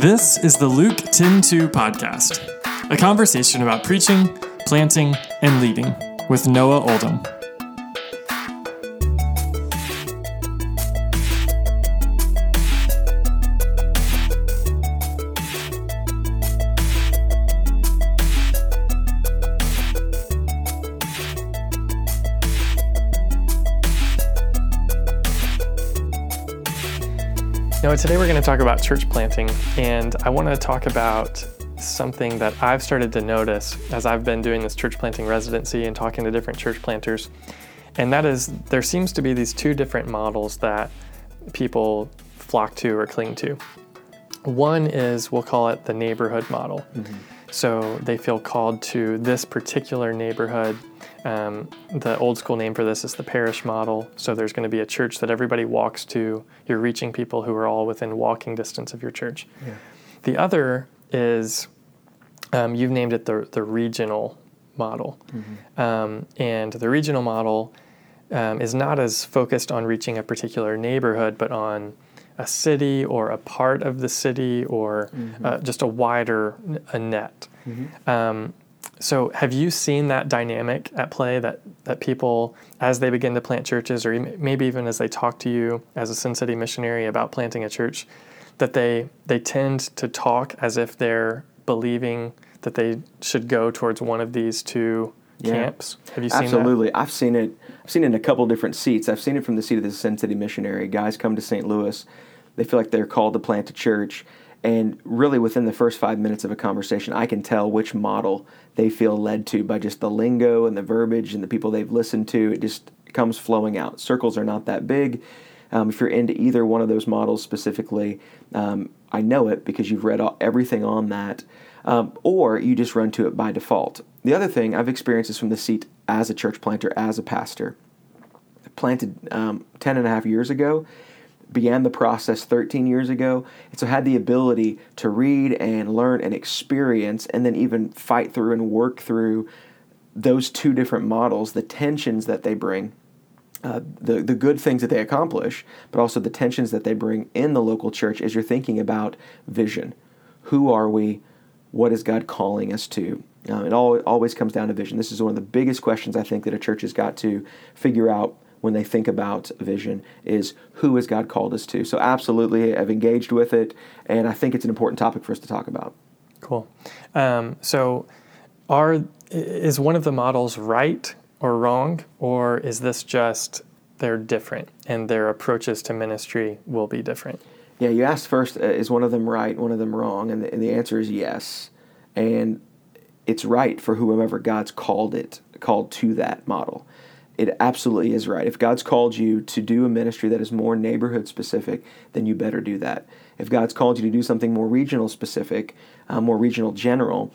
This is the Luke 10-2 podcast, a conversation about preaching, planting, and leading with Noah Oldham. Now, today we're going to talk about church planting, and I want to talk about something that I've started to notice as I've been doing this church planting residency and talking to different church planters, and that is there seems to be these two different models that people flock to or cling to. One is, we'll call it the neighborhood model. Mm-hmm. So they feel called to this particular neighborhood. The old school name for this is the parish model. So there's going to be a church that everybody walks to. You're reaching people who are all within walking distance of your church. Yeah. The other is, you've named it the regional model. Mm-hmm. And the regional model is not as focused on reaching a particular neighborhood, but on a city or a part of the city or mm-hmm. Just a wider net. Mm-hmm. So have you seen that dynamic at play, that people, as they begin to plant churches, or maybe even as they talk to you as a Sin City missionary about planting a church, that they tend to talk as if they're believing that they should go towards one of these two camps? Have you seen that? Absolutely. I've seen it in a couple different seats. I've seen it from the seat of the Sin City missionary. Guys come to St. Louis. They feel like they're called to plant a church. And really within the first 5 minutes of a conversation, I can tell which model they feel led to by just the lingo and the verbiage and the people they've listened to. It just comes flowing out. Circles are not that big. If you're into either one of those models specifically, I know it because you've read everything on that, or you just run to it by default. The other thing I've experienced is from the seat as a church planter, as a pastor. I planted 10 and a half years ago. Began the process 13 years ago, and so had the ability to read and learn and experience and then even fight through and work through those two different models, the tensions that they bring, the good things that they accomplish, but also the tensions that they bring in the local church as you're thinking about vision. Who are we? What is God calling us to? It always comes down to vision. This is one of the biggest questions I think that a church has got to figure out when they think about vision, is who has God called us to? So absolutely, I've engaged with it, and I think it's an important topic for us to talk about. Cool. So is one of the models right or wrong, or is this just they're different and their approaches to ministry will be different? Yeah, you asked first, is one of them right, one of them wrong? And the answer is yes. And it's right for whomever God's called to that model. It absolutely is right. If God's called you to do a ministry that is more neighborhood-specific, then you better do that. If God's called you to do something more regional-specific, more regional-general,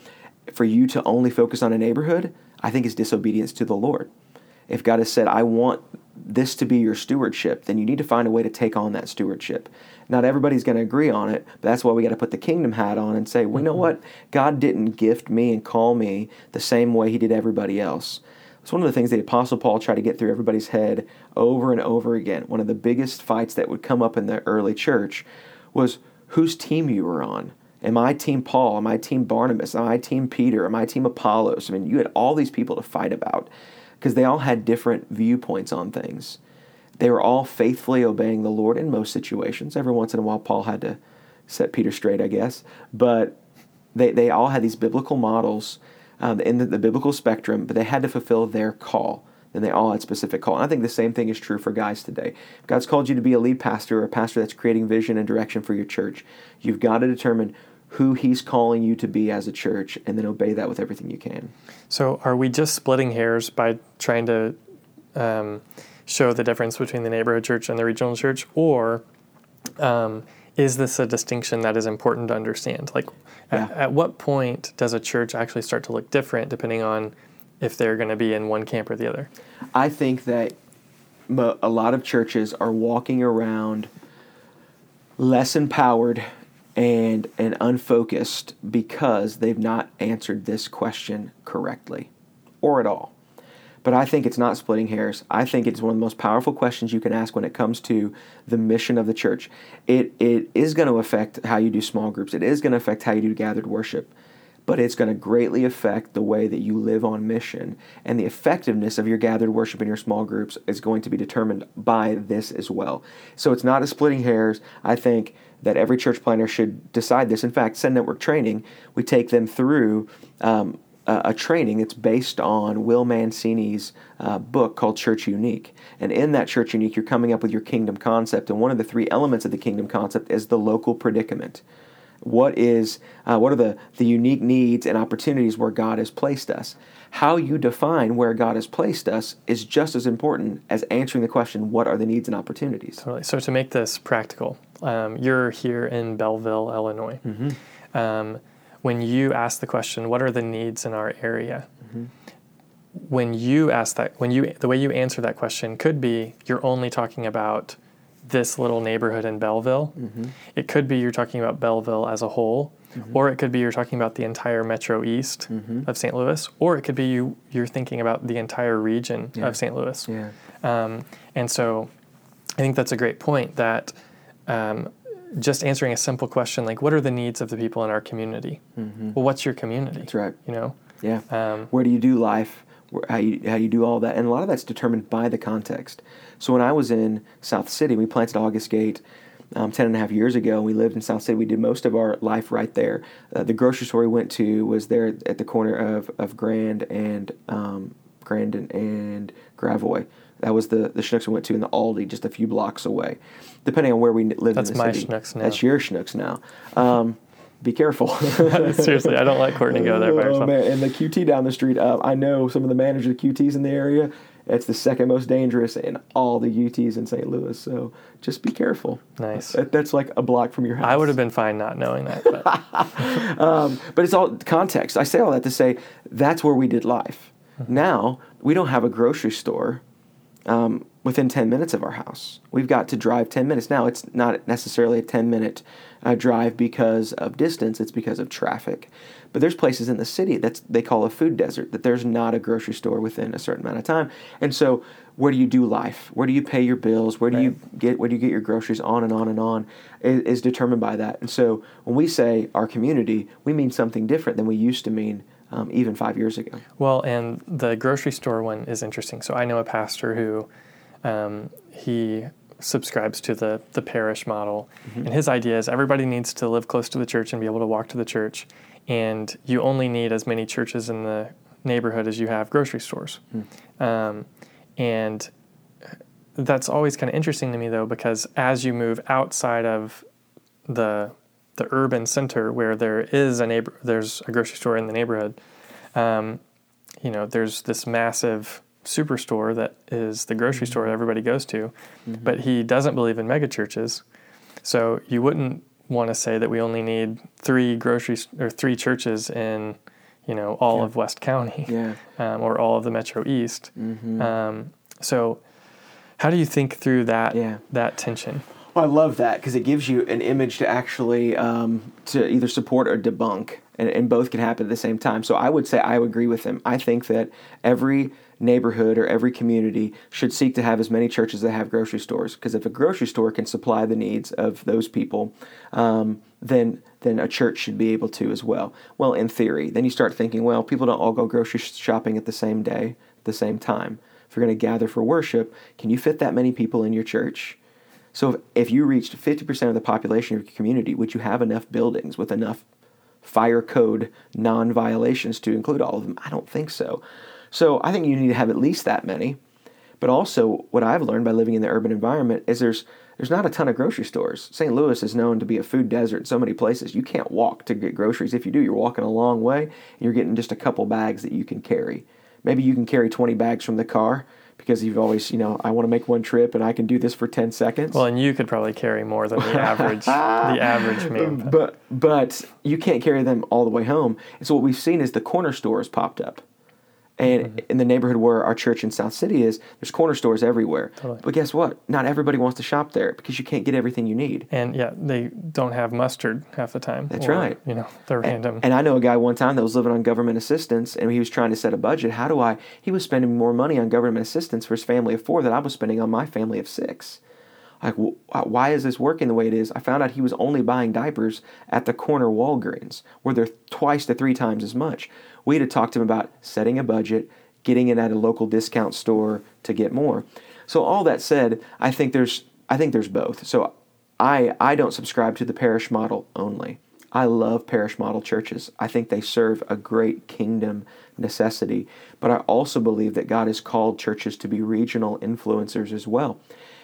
for you to only focus on a neighborhood, I think is disobedience to the Lord. If God has said, I want this to be your stewardship, then you need to find a way to take on that stewardship. Not everybody's going to agree on it, but that's why we got to put the kingdom hat on and say, well, you know what? God didn't gift me and call me the same way he did everybody else. It's one of the things the Apostle Paul tried to get through everybody's head over and over again. One of the biggest fights that would come up in the early church was whose team you were on. Am I team Paul? Am I team Barnabas? Am I team Peter? Am I team Apollos? I mean, you had all these people to fight about because they all had different viewpoints on things. They were all faithfully obeying the Lord in most situations. Every once in a while, Paul had to set Peter straight, I guess. But they all had these biblical models in the biblical spectrum, but they had to fulfill their call, and they all had specific call. And I think the same thing is true for guys today. If God's called you to be a lead pastor or a pastor that's creating vision and direction for your church, you've got to determine who he's calling you to be as a church and then obey that with everything you can. So are we just splitting hairs by trying to show the difference between the neighborhood church and the regional church, or is this a distinction that is important to understand? At what point does a church actually start to look different depending on if they're going to be in one camp or the other? I think that a lot of churches are walking around less empowered and unfocused because they've not answered this question correctly or at all. But I think it's not splitting hairs. I think it's one of the most powerful questions you can ask when it comes to the mission of the church. It is going to affect how you do small groups. It is going to affect how you do gathered worship. But it's going to greatly affect the way that you live on mission. And the effectiveness of your gathered worship in your small groups is going to be determined by this as well. So it's not a splitting hairs. I think that every church planner should decide this. In fact, SEND Network training, we take them through a training that's based on Will Mancini's book called Church Unique. And in that Church Unique, you're coming up with your kingdom concept. And one of the three elements of the kingdom concept is the local predicament. What are the unique needs and opportunities where God has placed us? How you define where God has placed us is just as important as answering the question, what are the needs and opportunities? Totally. So to make this practical, you're here in Belleville, Illinois. Mm-hmm. When you ask the question, what are the needs in our area? Mm-hmm. When you ask that, the way you answer that question could be you're only talking about this little neighborhood in Belleville. Mm-hmm. It could be you're talking about Belleville as a whole, mm-hmm. or it could be you're talking about the entire Metro East mm-hmm. of St. Louis, or it could be you're thinking about the entire region yeah. of St. Louis. Yeah. And so I think that's a great point that just answering a simple question like, what are the needs of the people in our community? Mm-hmm. Well, what's your community? That's right. You know? Yeah. Where do you do life? How you do all that. And a lot of that's determined by the context. So when I was in South City, we planted August Gate 10 and a half years ago, and we lived in South City. We did most of our life right there. The grocery store we went to was there at the corner of Grand and Gravois. That was the Schnucks we went to, in the Aldi just a few blocks away, depending on where we lived in the city. That's my Schnucks now. That's your Schnucks now. Be careful. Seriously, I don't let Courtney go there by herself. Oh, man. And the QT down the street, I know some of the managers of QTs in the area. It's the second most dangerous in all the UTs in St. Louis, so just be careful. Nice. That's like a block from your house. I would have been fine not knowing that. But, but it's all context. I say all that to say that's where we did life. Mm-hmm. Now, we don't have a grocery store within 10 minutes of our house. We've got to drive 10 minutes. Now, it's not necessarily a 10-minute drive because of distance. It's because of traffic. But there's places in the city that they call a food desert, that there's not a grocery store within a certain amount of time. And so where do you do life? Where do you pay your bills? Where do you get your groceries? On and on is determined by that. And so when we say our community, we mean something different than we used to mean even 5 years ago. Well, and the grocery store one is interesting. So I know a pastor who he subscribes to the parish model. Mm-hmm. And his idea is everybody needs to live close to the church and be able to walk to the church. And you only need as many churches in the neighborhood as you have grocery stores. Mm-hmm. And that's always kind of interesting to me, though, because as you move outside of the urban center where there's a grocery store in the neighborhood. There's this massive superstore that is the grocery store that everybody goes to, mm-hmm. but he doesn't believe in megachurches. So you wouldn't want to say that we only need three churches in, all yeah. of West County yeah. Or all of the Metro East. Mm-hmm. So how do you think through that yeah. that tension? Well, I love that because it gives you an image to actually to either support or debunk, and both can happen at the same time. So I would say I would agree with him. I think that every neighborhood or every community should seek to have as many churches that have grocery stores, because if a grocery store can supply the needs of those people, then a church should be able to as well. Well, in theory, then you start thinking, well, people don't all go grocery shopping at the same day, at the same time. If you're going to gather for worship, can you fit that many people in your church? So if you reached 50% of the population of your community, would you have enough buildings with enough fire code non-violations to include all of them? I don't think so. So I think you need to have at least that many. But also, what I've learned by living in the urban environment is there's not a ton of grocery stores. St. Louis is known to be a food desert in so many places. You can't walk to get groceries. If you do, you're walking a long way, and you're getting just a couple bags that you can carry. Maybe you can carry 20 bags from the car, because you've always, I want to make one trip and I can do this for 10 seconds. Well, and you could probably carry more than the average man. But you can't carry them all the way home. And so what we've seen is the corner stores popped up. And in the neighborhood where our church in South City is, there's corner stores everywhere. Totally. But guess what? Not everybody wants to shop there because you can't get everything you need. And yeah, they don't have mustard half the time. That's right. You know, they're random. And I know a guy one time that was living on government assistance, and he was trying to set a budget. He was spending more money on government assistance for his family of four than I was spending on my family of six. Like, why is this working the way it is? I found out he was only buying diapers at the corner Walgreens, where they're twice to three times as much. We had talked to him about setting a budget, getting it at a local discount store to get more. So all that said, I think there's both. So I don't subscribe to the parish model only. I love parish model churches. I think they serve a great kingdom necessity. But I also believe that God has called churches to be regional influencers as well.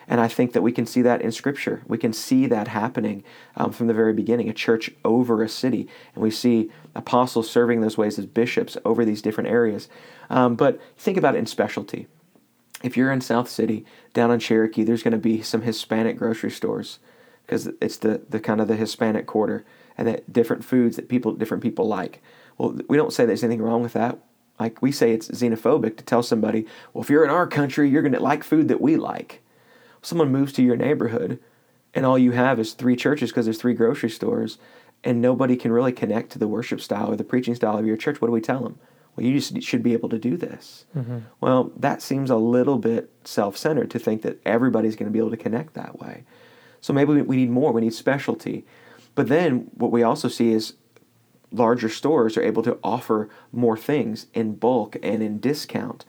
And I think that we can see that in Scripture. We can see that happening from the very beginning, a church over a city. And we see apostles serving those ways as bishops over these different areas. But think about it in specialty. If you're in South City, down in Cherokee, there's going to be some Hispanic grocery stores because it's the kind of the Hispanic quarter and that different foods that different people like. Well, we don't say there's anything wrong with that. Like we say it's xenophobic to tell somebody, well, if you're in our country, you're going to like food that we like. Someone moves to your neighborhood and all you have is three churches because there's three grocery stores and nobody can really connect to the worship style or the preaching style of your church, what do we tell them? Well, you just should be able to do this. Mm-hmm. Well, that seems a little bit self-centered to think that everybody's going to be able to connect that way. So maybe we need more. We need specialty. But then what we also see is larger stores are able to offer more things in bulk and in discount.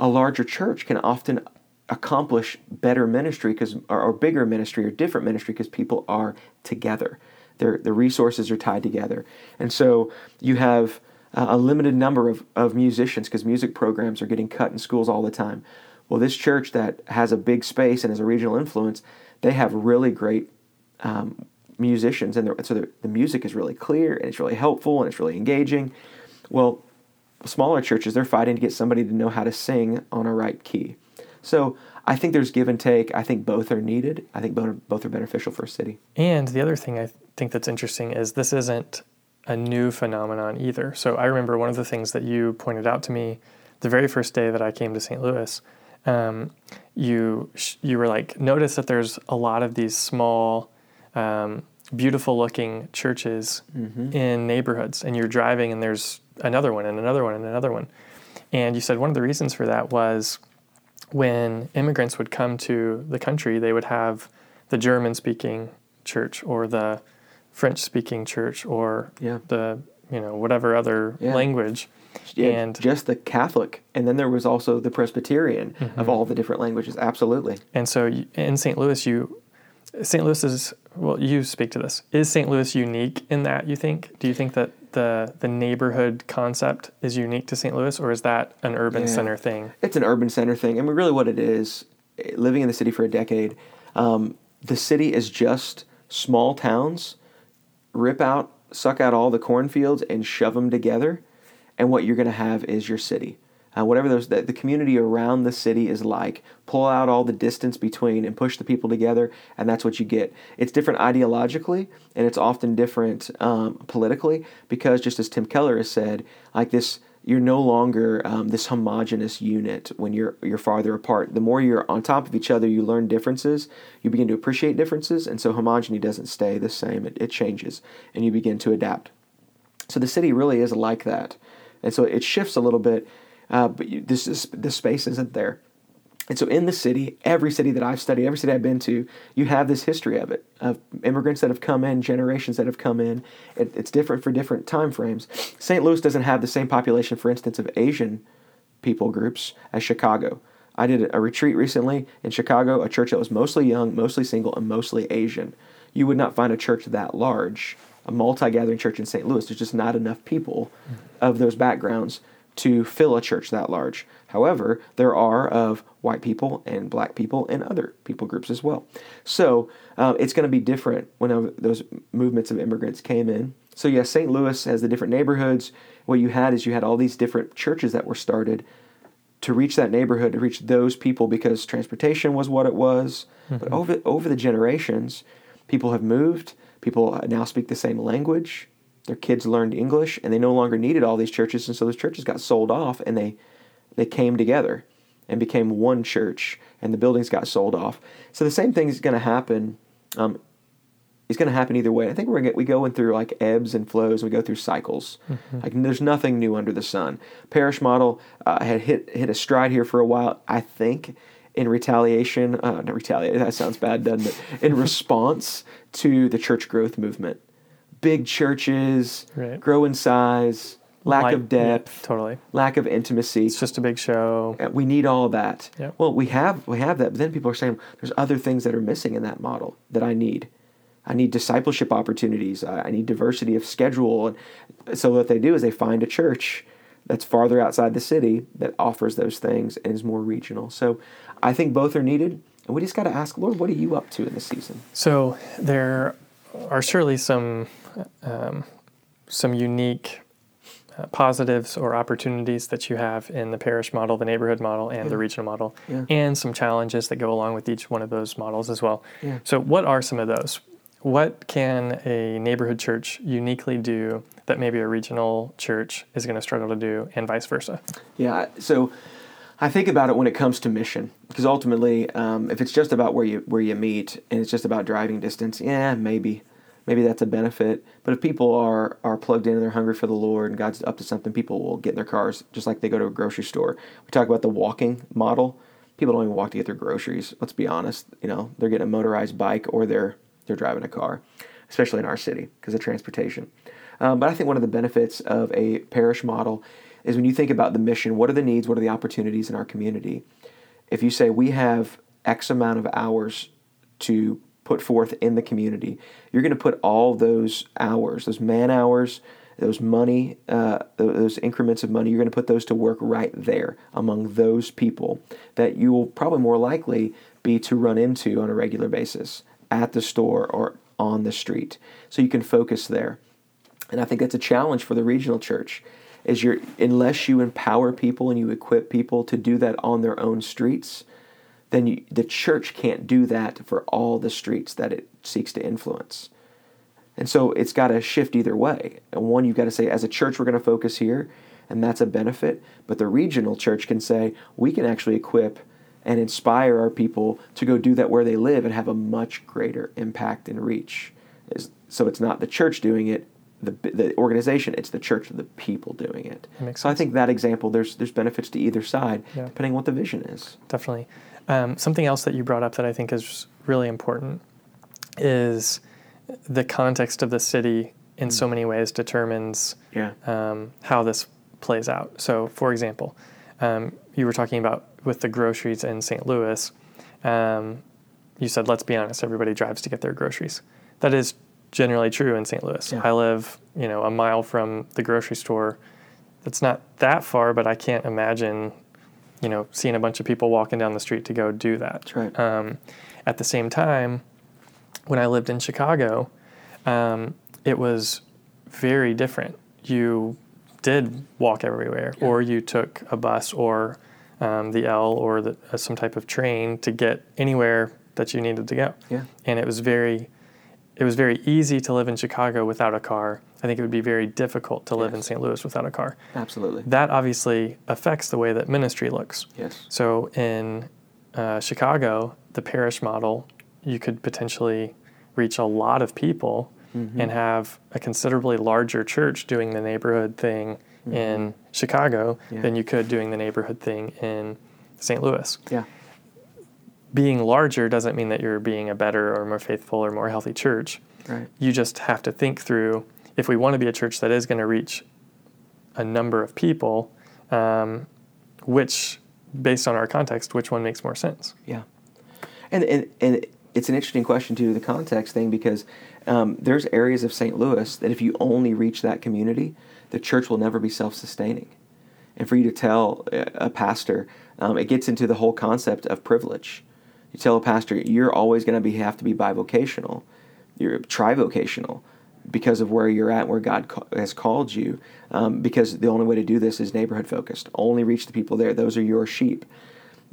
A larger church can often accomplish better ministry or bigger ministry or different ministry because people are together. The resources are tied together. And so you have a limited number of musicians because music programs are getting cut in schools all the time. Well, this church that has a big space and has a regional influence, they have really great musicians. And so the music is really clear and it's really helpful and it's really engaging. Well, smaller churches, they're fighting to get somebody to know how to sing on a right key. So I think there's give and take. I think both are needed. I think both are beneficial for a city. And the other thing I think that's interesting is this isn't a new phenomenon either. So I remember one of the things that you pointed out to me the very first day that I came to St. Louis, you were like, notice that there's a lot of these small, beautiful-looking churches in neighborhoods. And you're driving, and there's another one and another one and another one. And you said one of the reasons for that was when immigrants would come to the country, they would have the German-speaking church or the French-speaking church or the, you know, whatever other language. Yeah, and just the Catholic. And then there was also the Presbyterian of all the different languages. Absolutely. And so in St. Louis, you speak to this. Is St. Louis unique in that, you think? Do you think that the neighborhood concept is unique to St. Louis, or is that an urban center thing? It's an urban center thing. I mean, really what it is, living in the city for a decade, the city is just small towns, suck out all the cornfields and shove them together, and what you're going to have is your city. Whatever the community around the city is like, pull out all the distance between and push the people together, and that's what you get. It's different ideologically, and it's often different politically, because just as Tim Keller has said, like this, you're no longer this homogenous unit when you're farther apart. The more you're on top of each other, you learn differences, you begin to appreciate differences, and so homogeny doesn't stay the same. It changes, and you begin to adapt. So the city really is like that, and so it shifts a little bit. But the space isn't there. And so in the city, every city that I've studied, every city I've been to, you have this history of it, of immigrants that have come in, generations that have come in. It's different for different time frames. St. Louis doesn't have the same population, for instance, of Asian people groups as Chicago. I did a retreat recently in Chicago, a church that was mostly young, mostly single, and mostly Asian. You would not find a church that large, a multi-gathering church in St. Louis. There's just not enough people of those backgrounds to fill a church that large. However, there are of white people and black people and other people groups as well. So it's going to be different when those movements of immigrants came in. So yes, St. Louis has the different neighborhoods. What you had is you had all these different churches that were started to reach that neighborhood, to reach those people because transportation was what it was. But over the generations, people have moved. People now speak the same language. Their kids learned English, and they no longer needed all these churches, and so those churches got sold off, and they They came together and became one church, and the buildings got sold off. So the same thing is going to happen. It's going to happen either way. I think we go in through like ebbs and flows. We go through cycles. Mm-hmm. Like there's nothing new under the sun. Parish model had hit a stride here for a while. I think in retaliation, not retaliate. That sounds bad, doesn't it? In response to the church growth movement, big churches grow in size. Lack of depth, lack of intimacy. It's just a big show. We need all that. Yep. Well, we have that, but then people are saying, there's other things that are missing in that model that I need. I need discipleship opportunities. I need diversity of schedule. And so what they do is they find a church that's farther outside the city that offers those things and is more regional. So I think both are needed, and we just got to ask, Lord, what are you up to in this season? So there are surely some unique positives or opportunities that you have in the parish model, the neighborhood model, and the regional model, and some challenges that go along with each one of those models as well. Yeah. So what are some of those? What can a neighborhood church uniquely do that maybe a regional church is going to struggle to do, and vice versa? Yeah, so I think about it when it comes to mission, because ultimately, if it's just about where you meet and it's just about driving distance, maybe that's a benefit. But if people are plugged in and they're hungry for the Lord and God's up to something, people will get in their cars just like they go to a grocery store. We talk about the walking model. People don't even walk to get their groceries. Let's be honest. You know, they're getting a motorized bike or they're driving a car, especially in our city because of transportation. But I think one of the benefits of a parish model is when you think about the mission, what are the needs, what are the opportunities in our community? If you say we have X amount of hours to put forth in the community, you're going to put all those hours, those man hours, those money, those increments of money, you're going to put those to work right there among those people that you will probably more likely be to run into on a regular basis at the store or on the street. So you can focus there. And I think that's a challenge for the regional church is unless you empower people and you equip people to do that on their own streets, then the church can't do that for all the streets that it seeks to influence. And so it's got to shift either way. And one, you've got to say, as a church, we're going to focus here, and that's a benefit. But the regional church can say, we can actually equip and inspire our people to go do that where they live and have a much greater impact and reach. So it's not the church doing it, the organization, it's the church of the people doing it. That makes sense. So I think that example, there's benefits to either side, depending on what the vision is. Definitely. Something else that you brought up that I think is really important is the context of the city in so many ways determines how this plays out. So, for example, you were talking about with the groceries in St. Louis, you said, let's be honest, everybody drives to get their groceries. That is generally true in St. Louis. Yeah. I live, a mile from the grocery store. It's not that far, but I can't imagine, seeing a bunch of people walking down the street to go do that. That's right. At the same time, when I lived in Chicago, it was very different. You did walk everywhere, or you took a bus or the L or some type of train to get anywhere that you needed to go. Yeah. And it was very easy to live in Chicago without a car. I think it would be very difficult to live in St. Louis without a car. Absolutely. That obviously affects the way that ministry looks. Yes. So in Chicago, the parish model, you could potentially reach a lot of people and have a considerably larger church doing the neighborhood thing in Chicago than you could doing the neighborhood thing in St. Louis. Yeah. Being larger doesn't mean that you're being a better or more faithful or more healthy church. Right. You just have to think through, if we want to be a church that is going to reach a number of people, which, based on our context, which one makes more sense? Yeah. And it's an interesting question, too, the context thing, because there's areas of St. Louis that if you only reach that community, the church will never be self-sustaining. And for you to tell a pastor, it gets into the whole concept of privilege. You tell a pastor, you're always going to have to be bivocational, you're trivocational because of where you're at and where God has called you, because the only way to do this is neighborhood-focused. Only reach the people there. Those are your sheep.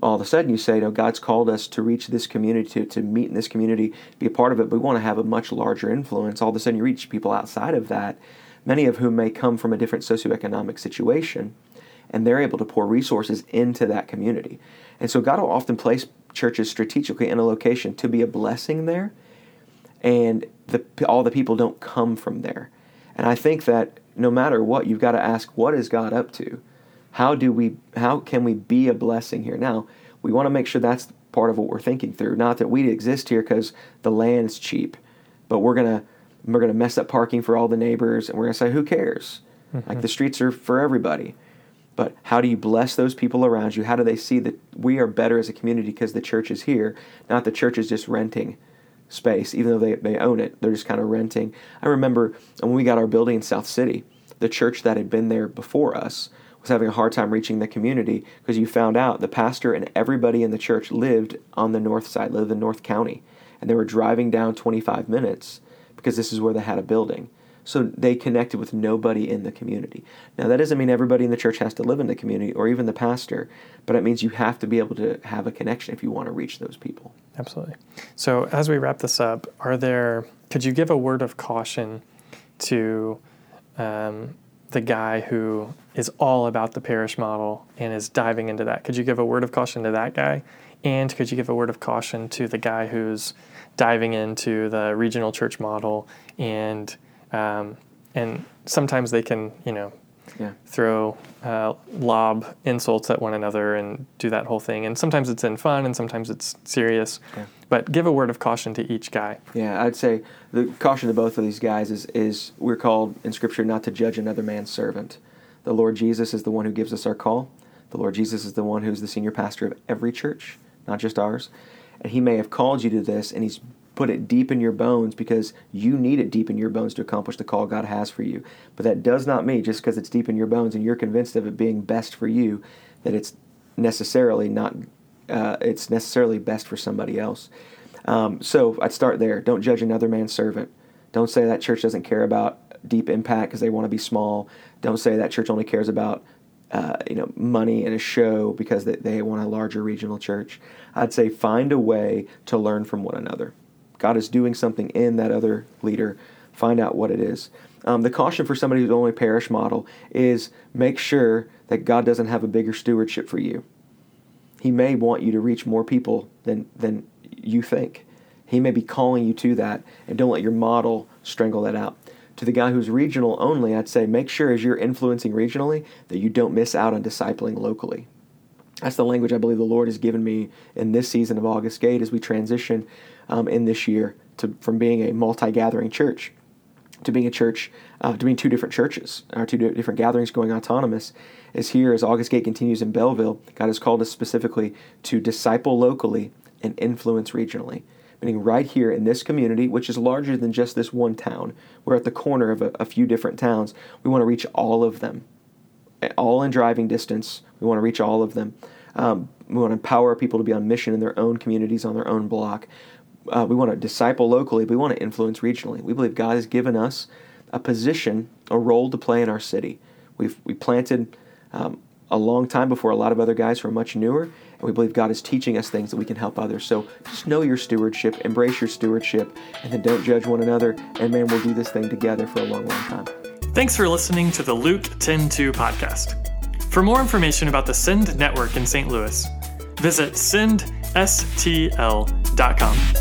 All of a sudden you say, no, God's called us to reach this community, to meet in this community, be a part of it, but we want to have a much larger influence. All of a sudden you reach people outside of that, many of whom may come from a different socioeconomic situation, and they're able to pour resources into that community. And so God will often place churches strategically in a location to be a blessing there, and all the people don't come from there. And I think that no matter what, you've got to ask, what is God up to? How can we be a blessing here? Now, we want to make sure that's part of what we're thinking through. Not that we exist here because the land's cheap, but we're gonna mess up parking for all the neighbors, and we're gonna say, who cares? Mm-hmm. Like, the streets are for everybody. But how do you bless those people around you? How do they see that we are better as a community because the church is here, not the church is just renting space, even though they own it. They're just kind of renting. I remember when we got our building in South City, the church that had been there before us was having a hard time reaching the community, because you found out the pastor and everybody in the church lived on the north side, lived in North County, and they were driving down 25 minutes because this is where they had a building. So they connected with nobody in the community. Now, that doesn't mean everybody in the church has to live in the community or even the pastor, but it means you have to be able to have a connection if you want to reach those people. Absolutely. So as we wrap this up, could you give a word of caution to the guy who is all about the parish model and is diving into that? Could you give a word of caution to that guy? And could you give a word of caution to the guy who's diving into the regional church model and sometimes they can, throw lob insults at one another and do that whole thing. And sometimes it's in fun and sometimes it's serious. Yeah. But give a word of caution to each guy. Yeah, I'd say the caution to both of these guys is we're called in Scripture not to judge another man's servant. The Lord Jesus is the one who gives us our call. The Lord Jesus is the one who's the senior pastor of every church, not just ours. And he may have called you to this, and he's put it deep in your bones because you need it deep in your bones to accomplish the call God has for you. But that does not mean just because it's deep in your bones and you're convinced of it being best for you, that it's necessarily best for somebody else. So I'd start there. Don't judge another man's servant. Don't say that church doesn't care about deep impact because they want to be small. Don't say that church only cares about money and a show because they want a larger regional church. I'd say find a way to learn from one another. God is doing something in that other leader. Find out what it is. The caution for somebody who's only parish model is make sure that God doesn't have a bigger stewardship for you. He may want you to reach more people than you think. He may be calling you to that, and don't let your model strangle that out. To the guy who's regional only, I'd say make sure as you're influencing regionally that you don't miss out on discipling locally. That's the language I believe the Lord has given me in this season of August Gate as we transition in this year from being a multi-gathering church to being a church, to being two different churches, or two different gatherings going autonomous, is here as August Gate continues in Belleville. God has called us specifically to disciple locally and influence regionally. Meaning right here in this community, which is larger than just this one town. We're at the corner of a few different towns. We want to reach all of them, all in driving distance. We want to reach all of them. We want to empower people to be on mission in their own communities, on their own block. We want to disciple locally, but we want to influence regionally. We believe God has given us a position, a role to play in our city. We planted a long time before a lot of other guys who are much newer, and we believe God is teaching us things that we can help others. So just know your stewardship, embrace your stewardship, and then don't judge one another, and man, we'll do this thing together for a long, long time. Thanks for listening to the Luke 10-2 podcast. For more information about the SEND Network in St. Louis, visit SENDSTL.com.